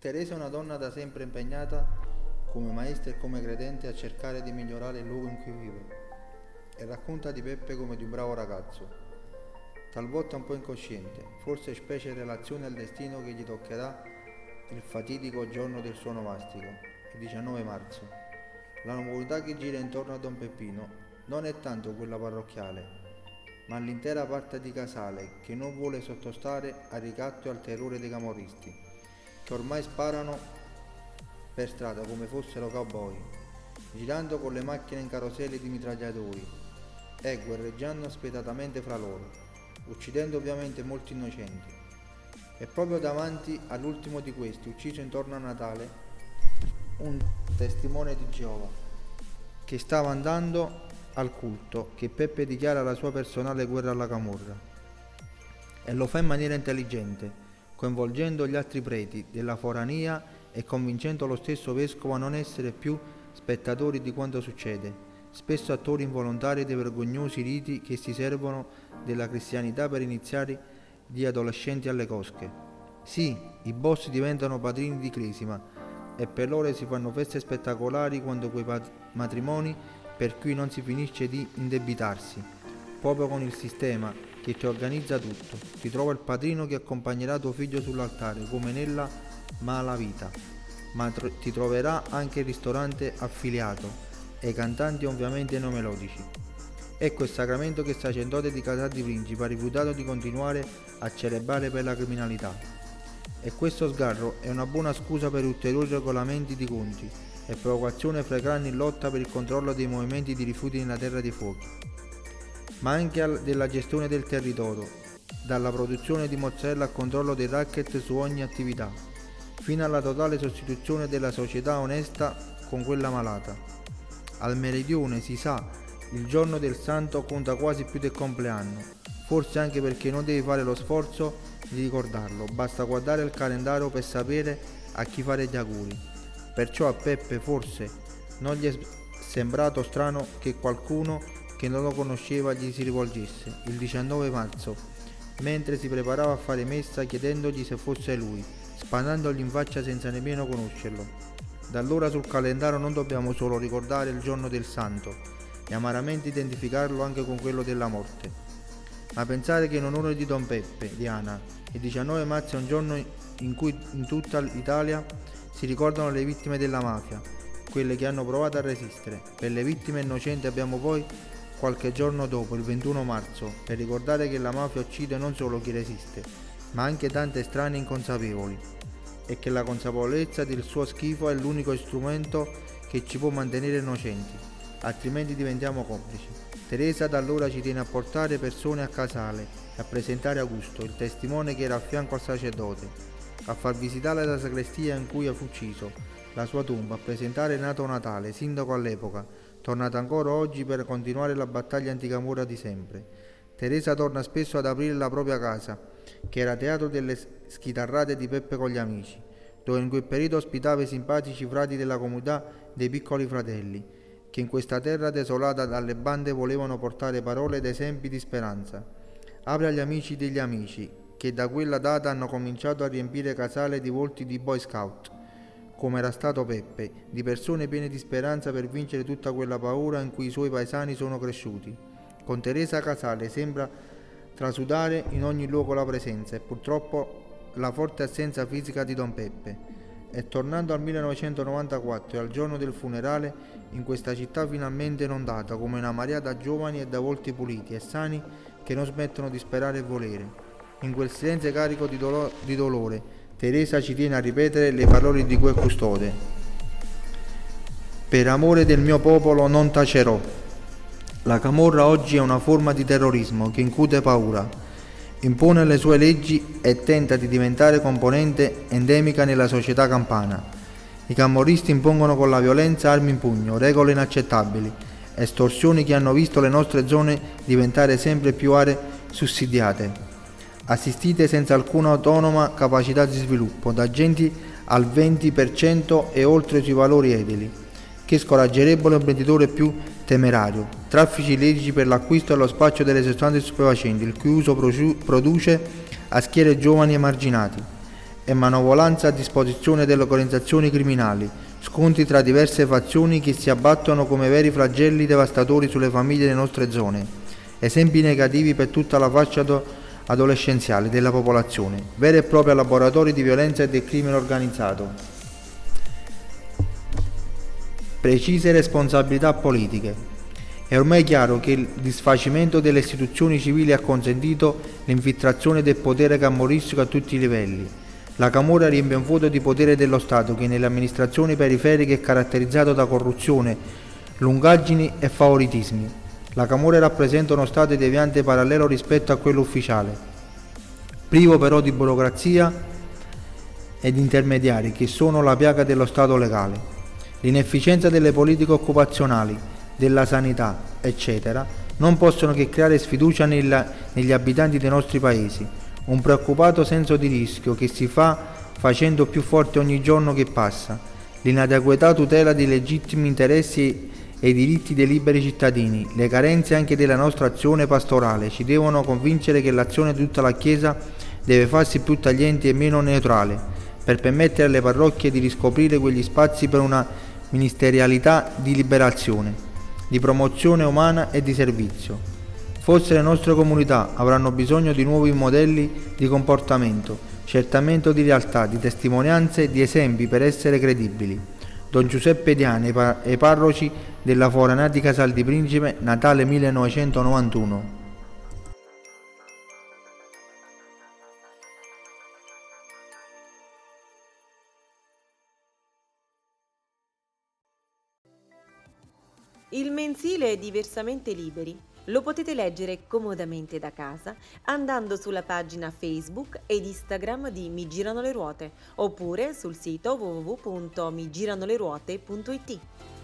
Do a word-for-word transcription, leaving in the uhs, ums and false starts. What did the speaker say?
Teresa è una donna da sempre impegnata come maestra e come credente a cercare di migliorare il luogo in cui vive, e racconta di Peppe come di un bravo ragazzo, talvolta un po' incosciente, forse specie in relazione al destino che gli toccherà il fatidico giorno del suo nomastico, il diciannove marzo. La novità che gira intorno a Don Peppino non è tanto quella parrocchiale, ma l'intera parte di Casale che non vuole sottostare al ricatto e al terrore dei camorristi, che ormai sparano per strada come fossero cowboy, girando con le macchine in carroselli di mitragliatori e guerreggiando spietatamente fra loro, uccidendo ovviamente molti innocenti. E proprio davanti all'ultimo di questi, ucciso intorno a Natale, un testimone di Geova che stava andando al culto, che Peppe dichiara la sua personale guerra alla Camorra, e lo fa in maniera intelligente, coinvolgendo gli altri preti della forania e convincendo lo stesso vescovo a non essere più spettatori di quanto succede, spesso attori involontari dei vergognosi riti che si servono della cristianità per iniziare gli adolescenti alle cosche. Sì, i boss diventano padrini di cresima e per loro si fanno feste spettacolari quando quei pat- matrimoni per cui non si finisce di indebitarsi, proprio con il sistema che ti organizza tutto, ti trova il padrino che accompagnerà tuo figlio sull'altare come nella mala vita, ma tro- ti troverà anche il ristorante affiliato e i cantanti ovviamente non melodici. Ecco il sacramento che il sacerdote di Casale di Principe ha rifiutato di continuare a celebrare per la criminalità, e questo sgarro è una buona scusa per ulteriori regolamenti di conti e provocazione fra i clan in lotta per il controllo dei movimenti di rifiuti nella terra dei fuochi, ma anche della gestione del territorio, dalla produzione di mozzarella al controllo dei racket su ogni attività, fino alla totale sostituzione della società onesta con quella malata. Al meridione, si sa, il giorno del santo conta quasi più del compleanno, forse anche perché non devi fare lo sforzo di ricordarlo, basta guardare il calendario per sapere a chi fare gli auguri. Perciò a Peppe forse non gli è sembrato strano che qualcuno che non lo conosceva gli si rivolgesse il diciannove marzo, mentre si preparava a fare messa, chiedendogli se fosse lui, sparandogli in faccia senza nemmeno conoscerlo. Da allora sul calendario non dobbiamo solo ricordare il giorno del santo e amaramente identificarlo anche con quello della morte, ma pensare che in onore di Don Peppe Diana il diciannove marzo è un giorno in cui in tutta l'Italia si ricordano le vittime della mafia, quelle che hanno provato a resistere. Per le vittime innocenti abbiamo poi qualche giorno dopo, il ventuno marzo, per ricordare che la mafia uccide non solo chi resiste, ma anche tante strane inconsapevoli, e che la consapevolezza del suo schifo è l'unico strumento che ci può mantenere innocenti, altrimenti diventiamo complici. Teresa da allora ci tiene a portare persone a Casale e a presentare Augusto, il testimone che era a fianco al sacerdote, a far visitare la sacrestia in cui fu ucciso, la sua tomba, a presentare Nato Natale, sindaco all'epoca, tornata ancora oggi per continuare la battaglia anticamorra di sempre. Teresa torna spesso ad aprire la propria casa, che era teatro delle schitarrate di Peppe con gli amici, dove in quel periodo ospitava i simpatici frati della comunità dei piccoli fratelli, che in questa terra desolata dalle bande volevano portare parole ed esempi di speranza. Apre agli amici degli amici, che da quella data hanno cominciato a riempire Casale di volti di Boy Scout, come era stato Peppe, di persone piene di speranza per vincere tutta quella paura in cui i suoi paesani sono cresciuti. Con Teresa Casale sembra trasudare in ogni luogo la presenza e purtroppo la forte assenza fisica di Don Peppe. E tornando al millenovecentonovantaquattro e al giorno del funerale, in questa città finalmente inondata come una marea da giovani e da volti puliti e sani che non smettono di sperare e volere, in quel silenzio carico di, dolo- di dolore, Teresa ci tiene a ripetere le parole di quel custode: per amore del mio popolo non tacerò. La camorra oggi è una forma di terrorismo che incute paura, impone le sue leggi e tenta di diventare componente endemica nella società campana. I camorristi impongono con la violenza armi in pugno, regole inaccettabili, estorsioni che hanno visto le nostre zone diventare sempre più aree sussidiate, assistite senza alcuna autonoma capacità di sviluppo, da agenti al venti per cento e oltre sui valori edili, che scoraggerebbero l'imprenditore più temerario. Traffici illeciti per l'acquisto e lo spaccio delle sostanze stupefacenti, il cui uso produce a schiere giovani emarginati, e manovalanza a disposizione delle organizzazioni criminali, scontri tra diverse fazioni che si abbattono come veri flagelli devastatori sulle famiglie delle nostre zone, esempi negativi per tutta la fascia adolescenziale della popolazione, vero e proprio laboratorio di violenza e del crimine organizzato. Precise responsabilità politiche. È ormai chiaro che il disfacimento delle istituzioni civili ha consentito l'infiltrazione del potere camorristico a tutti i livelli. La Camorra riempie un vuoto di potere dello Stato che nelle amministrazioni periferiche è caratterizzato da corruzione, lungaggini e favoritismi. La Camorra rappresenta uno Stato deviante parallelo rispetto a quello ufficiale, privo però di burocrazia ed intermediari che sono la piaga dello Stato legale. L'inefficienza delle politiche occupazionali, della sanità, eccetera, non possono che creare sfiducia nella, negli abitanti dei nostri paesi, un preoccupato senso di rischio che si fa facendo più forte ogni giorno che passa, l'inadeguata tutela dei legittimi interessi e diritti dei liberi cittadini, le carenze anche della nostra azione pastorale ci devono convincere che l'azione di tutta la Chiesa deve farsi più tagliente e meno neutrale, per permettere alle parrocchie di riscoprire quegli spazi per una ministerialità di liberazione, di promozione umana e di servizio. Forse le nostre comunità avranno bisogno di nuovi modelli di comportamento, certamente di realtà, di testimonianze, di esempi per essere credibili. Don Giuseppe Diana e parroci della Foranati Casale di Principe, Natale millenovecentonovantuno. Il mensile è Diversamente Liberi. Lo potete leggere comodamente da casa andando sulla pagina Facebook ed Instagram di Mi Girano le Ruote oppure sul sito w w w punto mi girano le ruote punto i t.